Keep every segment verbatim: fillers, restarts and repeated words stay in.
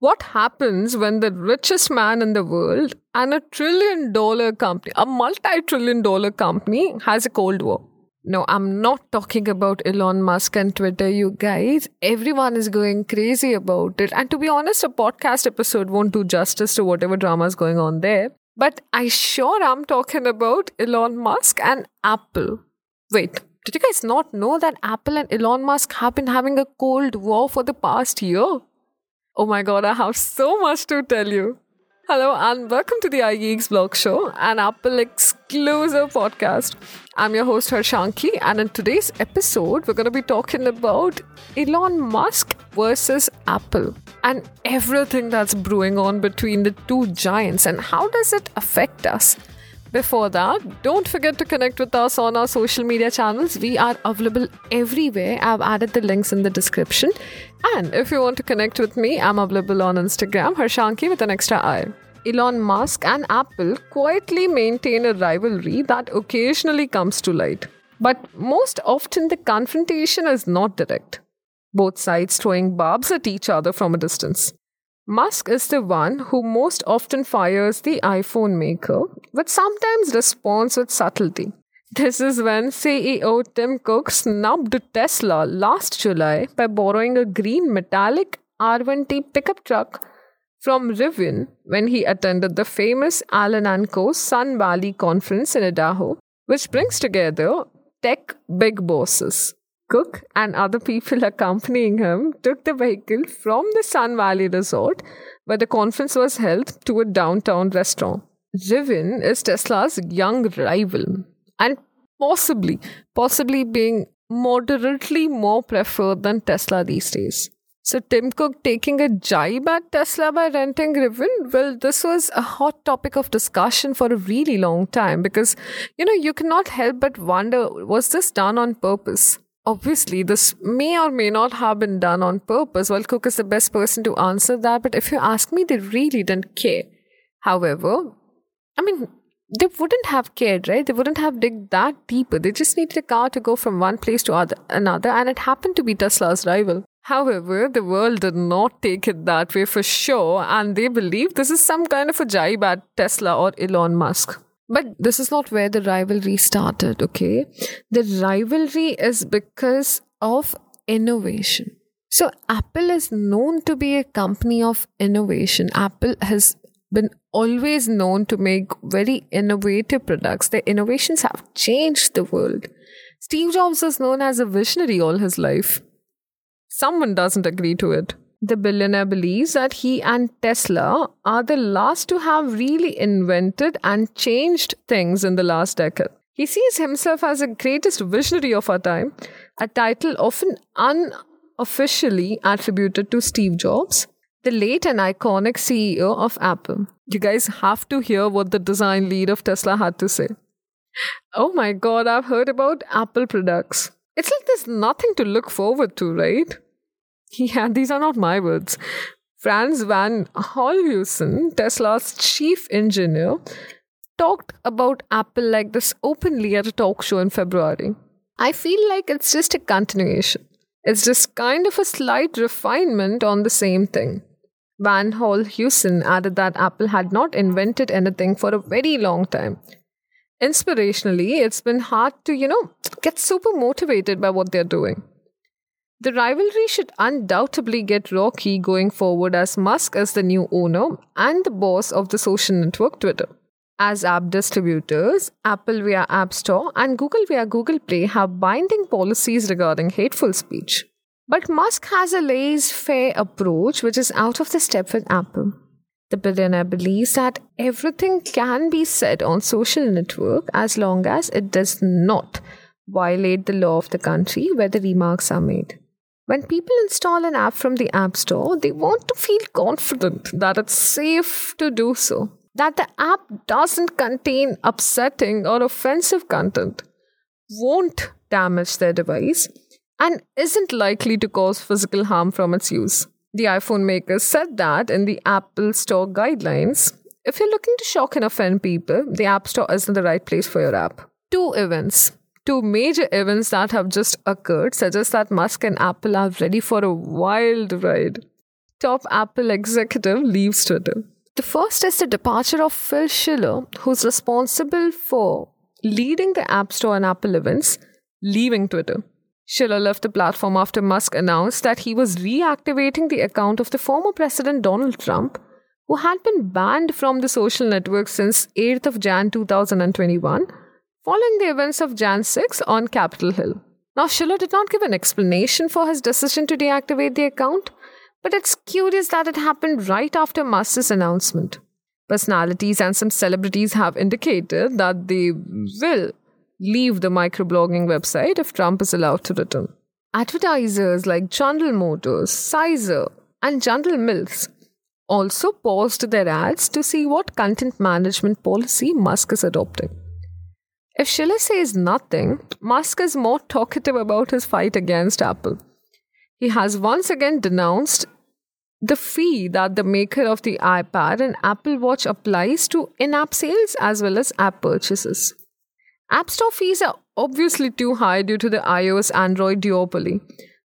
What happens when the richest man in the world and a trillion dollar company, a multi-trillion dollar company, has a cold war? No, I'm not talking about Elon Musk and Twitter, you guys. Everyone is going crazy about it. And to be honest, a podcast episode won't do justice to whatever drama is going on there. But I sure am talking about Elon Musk and Apple. Wait, did you guys not know that Apple and Elon Musk have been having a cold war for the past year? Oh my god, I have so much to tell you. Hello and welcome to the iGeeks Blog Show, an Apple exclusive podcast. I'm your host Harshanki, and in today's episode, we're going to be talking about Elon Musk versus Apple and everything that's brewing on between the two giants and how does it affect us. Before that, don't forget to connect with us on our social media channels. We are available everywhere. I've added the links in the description. And if you want to connect with me, I'm available on Instagram, Harshanki with an extra I. Elon Musk and Apple quietly maintain a rivalry that occasionally comes to light. But most often, the confrontation is not direct. Both sides throwing barbs at each other from a distance. Musk is the one who most often fires the iPhone maker, but sometimes responds with subtlety. This is when C E O Tim Cook snubbed Tesla last July by borrowing a green metallic R one T pickup truck from Rivian when he attended the famous Allen and Co.'s Sun Valley conference in Idaho, which brings together tech big bosses. Cook and other people accompanying him took the vehicle from the Sun Valley Resort, where the conference was held, to a downtown restaurant. Rivian is Tesla's young rival, and possibly, possibly being moderately more preferred than Tesla these days. So Tim Cook taking a jibe at Tesla by renting Rivian? Well, this was a hot topic of discussion for a really long time because, you know, you cannot help but wonder, was this done on purpose? Obviously, this may or may not have been done on purpose. Well, Cook is the best person to answer that. But if you ask me, they really didn't care. However, I mean, they wouldn't have cared, right? They wouldn't have digged that deeper. They just needed a car to go from one place to other, another. And it happened to be Tesla's rival. However, the world did not take it that way for sure. And they believe this is some kind of a jibe at Tesla or Elon Musk. But this is not where the rivalry started, okay? The rivalry is because of innovation. So Apple is known to be a company of innovation. Apple has been always known to make very innovative products. Their innovations have changed the world. Steve Jobs is known as a visionary all his life. Someone doesn't agree to it. The billionaire believes that he and Tesla are the last to have really invented and changed things in the last decade. He sees himself as the greatest visionary of our time, a title often unofficially attributed to Steve Jobs, the late and iconic C E O of Apple. You guys have to hear what the design lead of Tesla had to say. Oh my god, I've heard about Apple products. It's like there's nothing to look forward to, right? Yeah, these are not my words. Franz von Holzhausen, Tesla's chief engineer, talked about Apple like this openly at a talk show in February. I feel like it's just a continuation. It's just kind of a slight refinement on the same thing. Von Holzhausen added that Apple had not invented anything for a very long time. Inspirationally, it's been hard to, you know, get super motivated by what they're doing. The rivalry should undoubtedly get rocky going forward as Musk is the new owner and the boss of the social network Twitter. As app distributors, Apple via App Store and Google via Google Play have binding policies regarding hateful speech. But Musk has a laissez-faire approach which is out of the step with Apple. The billionaire believes that everything can be said on social network as long as it does not violate the law of the country where the remarks are made. When people install an app from the App Store, they want to feel confident that it's safe to do so, that the app doesn't contain upsetting or offensive content, won't damage their device, and isn't likely to cause physical harm from its use. The iPhone maker said that in the Apple Store guidelines, if you're looking to shock and offend people, the App Store isn't the right place for your app. Two events. Two major events that have just occurred suggest that Musk and Apple are ready for a wild ride. top Apple executive leaves Twitter. The first is the departure of Phil Schiller, who's responsible for leading the App Store and Apple events, leaving Twitter. Schiller left the platform after Musk announced that he was reactivating the account of the former president Donald Trump, who had been banned from the social network since eighth of January twenty twenty-one, following the events of January sixth on Capitol Hill. Now, Schiller did not give an explanation for his decision to deactivate the account, but it's curious that it happened right after Musk's announcement. Personalities and some celebrities have indicated that they will leave the microblogging website if Trump is allowed to return. Advertisers like General Motors, Sizer, and General Mills also paused their ads to see what content management policy Musk is adopting. If Schiller says nothing, Musk is more talkative about his fight against Apple. He has once again denounced the fee that the maker of the iPad and Apple Watch applies to in-app sales as well as app purchases. App Store fees are obviously too high due to the iOS-Android duopoly.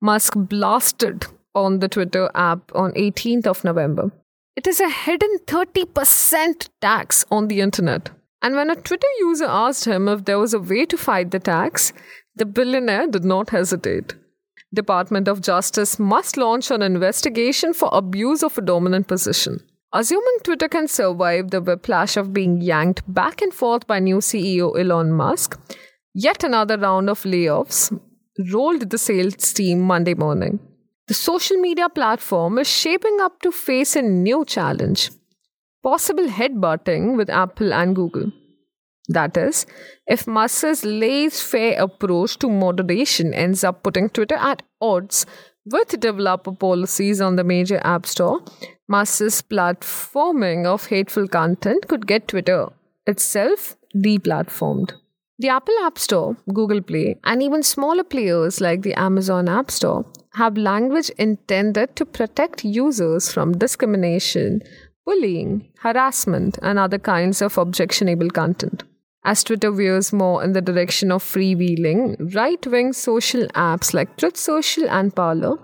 Musk blasted on the Twitter app on eighteenth of November. It is a hidden thirty percent tax on the internet. And when a Twitter user asked him if there was a way to fight the tax, the billionaire did not hesitate. Department of Justice must launch an investigation for abuse of a dominant position. Assuming Twitter can survive the whiplash of being yanked back and forth by new C E O Elon Musk, yet another round of layoffs rolled the sales team Monday morning. The social media platform is shaping up to face a new challenge: possible headbutting with Apple and Google. That is, if Musk's laissez-faire approach to moderation ends up putting Twitter at odds with developer policies on the major app store, Musk's platforming of hateful content could get Twitter itself deplatformed. The Apple App Store, Google Play, and even smaller players like the Amazon App Store have language intended to protect users from discrimination, bullying, harassment, and other kinds of objectionable content. As Twitter veers more in the direction of freewheeling, right-wing social apps like Truth Social and Parler,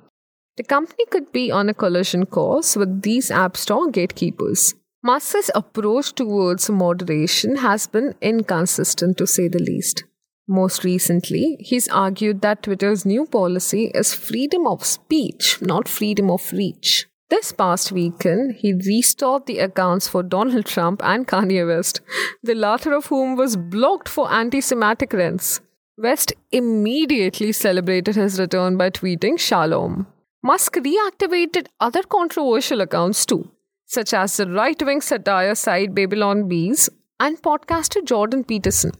the company could be on a collision course with these app store gatekeepers. Musk's approach towards moderation has been inconsistent, to say the least. Most recently, he's argued that Twitter's new policy is freedom of speech, not freedom of reach. This past weekend, he restored the accounts for Donald Trump and Kanye West, the latter of whom was blocked for anti-Semitic rants. West immediately celebrated his return by tweeting Shalom. Musk reactivated other controversial accounts too, such as the right-wing satire site Babylon Bees and podcaster Jordan Peterson,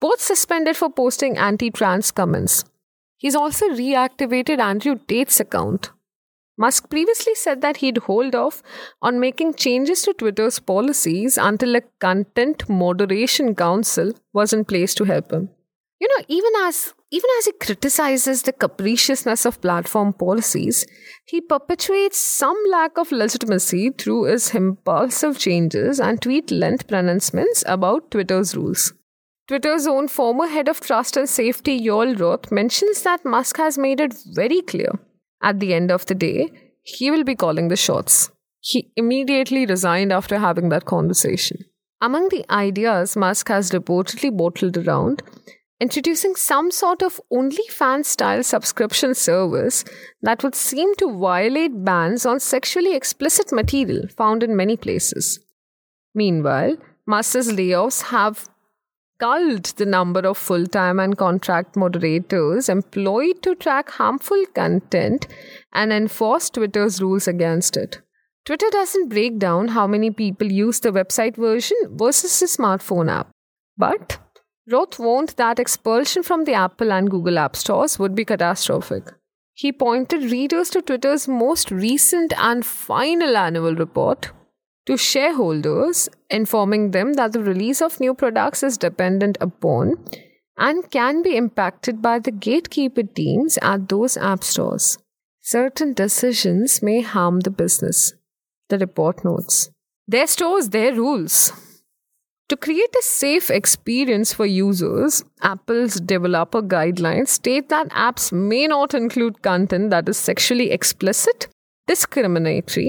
both suspended for posting anti-trans comments. He's also reactivated Andrew Tate's account. Musk previously said that he'd hold off on making changes to Twitter's policies until a content moderation council was in place to help him. You know, even as even as he criticizes the capriciousness of platform policies, he perpetuates some lack of legitimacy through his impulsive changes and tweet-length pronouncements about Twitter's rules. Twitter's own former head of trust and safety, Joel Roth, mentions that Musk has made it very clear. At the end of the day, he will be calling the shots. He immediately resigned after having that conversation. Among the ideas Musk has reportedly bottled around, introducing some sort of OnlyFans-style subscription service that would seem to violate bans on sexually explicit material found in many places. Meanwhile, Musk's layoffs have culled the number of full-time and contract moderators employed to track harmful content and enforce Twitter's rules against it. Twitter doesn't break down how many people use the website version versus the smartphone app, but Roth warned that expulsion from the Apple and Google app stores would be catastrophic. He pointed readers to Twitter's most recent and final annual report to shareholders, informing them that the release of new products is dependent upon and can be impacted by the gatekeeper teams at those app stores. Certain decisions may harm the business, the report notes. Their stores, their rules. To create a safe experience for users, Apple's developer guidelines state that apps may not include content that is sexually explicit, discriminatory,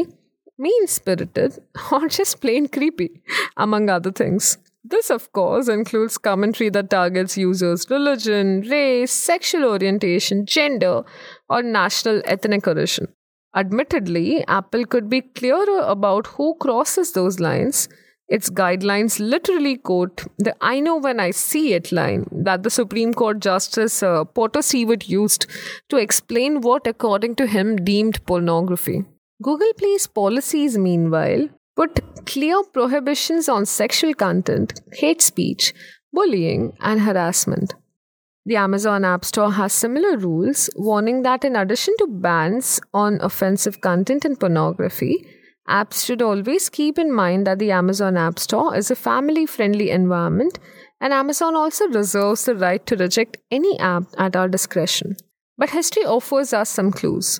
mean-spirited, or just plain creepy, among other things. This, of course, includes commentary that targets users' religion, race, sexual orientation, gender, or national ethnic origin. Admittedly, Apple could be clearer about who crosses those lines. Its guidelines literally quote the "I know when I see it" line that the Supreme Court Justice uh, Potter Stewart used to explain what, according to him, deemed pornography. Google Play's policies, meanwhile, put clear prohibitions on sexual content, hate speech, bullying, and harassment. The Amazon App Store has similar rules, warning that in addition to bans on offensive content and pornography, apps should always keep in mind that the Amazon App Store is a family-friendly environment, and Amazon also reserves the right to reject any app at our discretion. But history offers us some clues.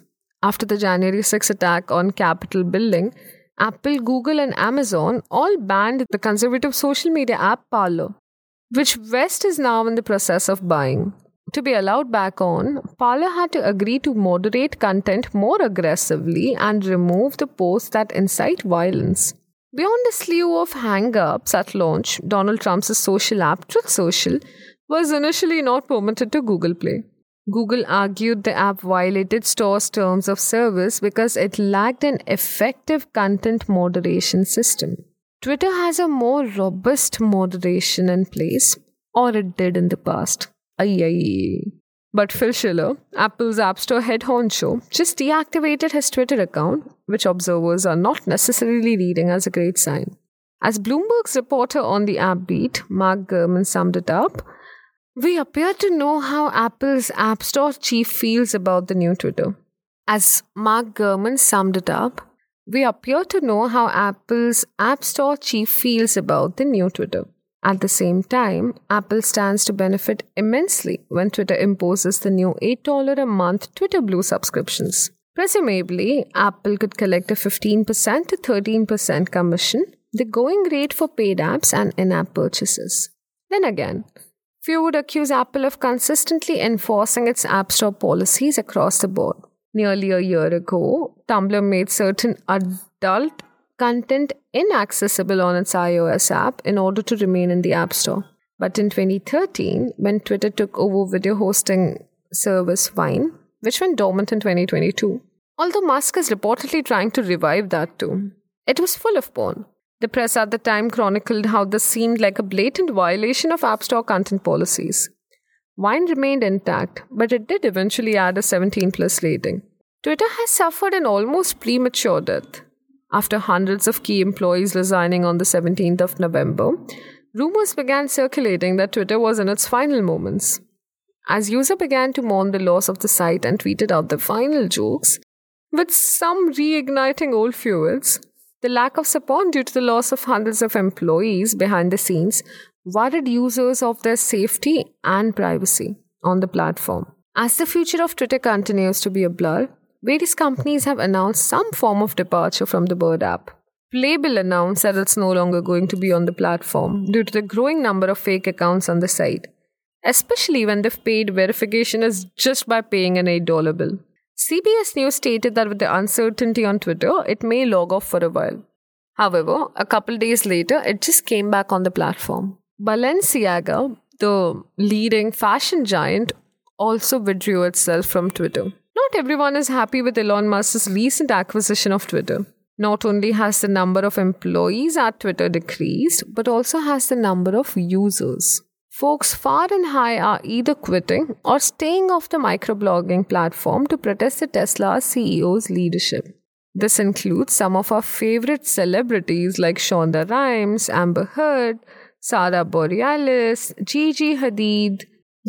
After the January sixth attack on Capitol building, Apple, Google, and Amazon all banned the conservative social media app Parler, which West is now in the process of buying. To be allowed back on, Parler had to agree to moderate content more aggressively and remove the posts that incite violence. Beyond the slew of hang-ups at launch, Donald Trump's social app, Truth Social, was initially not permitted to Google Play. Google argued the app violated store's terms of service because it lacked an effective content moderation system. Twitter has a more robust moderation in place, or it did in the past. But Phil Schiller, Apple's App Store head honcho, just deactivated his Twitter account, which observers are not necessarily reading as a great sign. As Bloomberg's reporter on the app beat, Mark Gurman, summed it up, "We appear to know how Apple's App Store chief feels about the new Twitter." As Mark Gurman summed it up, we appear to know how Apple's App Store chief feels about the new Twitter. At the same time, Apple stands to benefit immensely when Twitter imposes the new eight dollars a month Twitter Blue subscriptions. Presumably, Apple could collect a fifteen percent to thirteen percent commission, the going rate for paid apps and in-app purchases. Then again, few would accuse Apple of consistently enforcing its App Store policies across the board. Nearly a year ago, Tumblr made certain adult content inaccessible on its iOS app in order to remain in the App Store. But in twenty thirteen, when Twitter took over video hosting service Vine, which went dormant in twenty twenty-two, although Musk is reportedly trying to revive that too, it was full of porn. The press at the time chronicled how this seemed like a blatant violation of App Store content policies. Vine remained intact, but it did eventually add a seventeen plus rating. Twitter has suffered an almost premature death. After hundreds of key employees resigning on the seventeenth of November, rumors began circulating that Twitter was in its final moments. As users began to mourn the loss of the site and tweeted out their final jokes, with some reigniting old feuds, the lack of support due to the loss of hundreds of employees behind the scenes worried users of their safety and privacy on the platform. As the future of Twitter continues to be a blur, various companies have announced some form of departure from the Bird app. Playbill announced that it's no longer going to be on the platform due to the growing number of fake accounts on the site, especially when they've paid verification is just by paying an eight dollars bill. C B S News stated that with the uncertainty on Twitter, it may log off for a while. However, a couple days later, it just came back on the platform. Balenciaga, the leading fashion giant, also withdrew itself from Twitter. Not everyone is happy with Elon Musk's recent acquisition of Twitter. Not only has the number of employees at Twitter decreased, but also has the number of users. Folks far and high are either quitting or staying off the microblogging platform to protest the Tesla C E O's leadership. This includes some of our favorite celebrities like Shonda Rhimes, Amber Heard, Sarah Borealis, Gigi Hadid,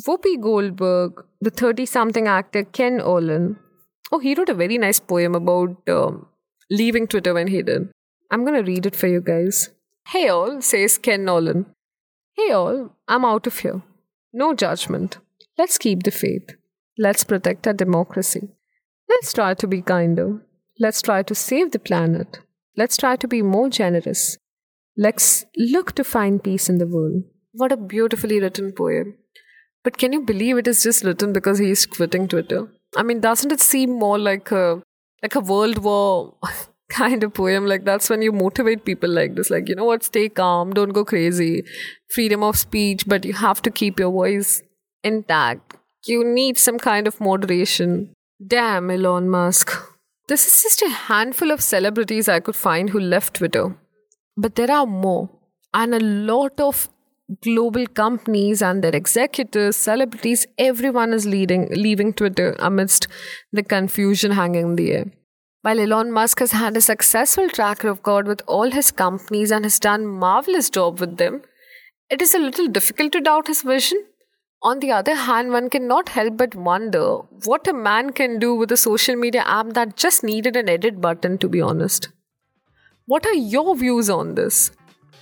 Whoopi Goldberg, the thirty-something actor Ken Olin. Oh, he wrote a very nice poem about um, leaving Twitter when he did. I'm going to read it for you guys. "Hey all," says Ken Olin. "Hey all, I'm out of here. No judgment. Let's keep the faith. Let's protect our democracy. Let's try to be kinder. Let's try to save the planet. Let's try to be more generous. Let's look to find peace in the world." What a beautifully written poem. But can you believe it is just written because he is quitting Twitter? I mean, doesn't it seem more like a, like a World War kind of poem. Like, that's when you motivate people like this. Like, you know what? Stay calm. Don't go crazy. Freedom of speech, but you have to keep your voice intact. You need some kind of moderation. Damn, Elon Musk. This is just a handful of celebrities I could find who left Twitter. But there are more. And a lot of global companies and their executives, celebrities, everyone is leading, leaving Twitter amidst the confusion hanging in the air. While Elon Musk has had a successful track record with all his companies and has done a marvelous job with them, it is a little difficult to doubt his vision. On the other hand, one cannot help but wonder what a man can do with a social media app that just needed an edit button, to be honest. What are your views on this?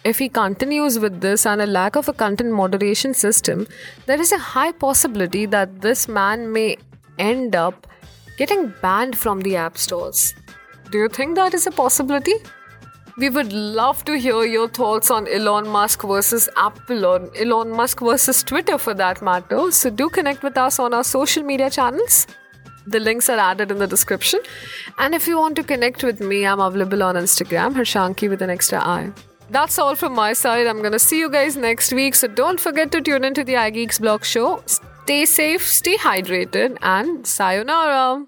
If he continues with this and a lack of a content moderation system, there is a high possibility that this man may end up getting banned from the app stores. Do you think that is a possibility? We would love to hear your thoughts on Elon Musk versus Apple or Elon Musk versus Twitter for that matter. So do connect with us on our social media channels. The links are added in the description. And if you want to connect with me, I'm available on Instagram, Harshanki with an extra I. That's all from my side. I'm going to see you guys next week. So don't forget to tune into the iGeeks Blog Show. Stay safe, stay hydrated, and sayonara.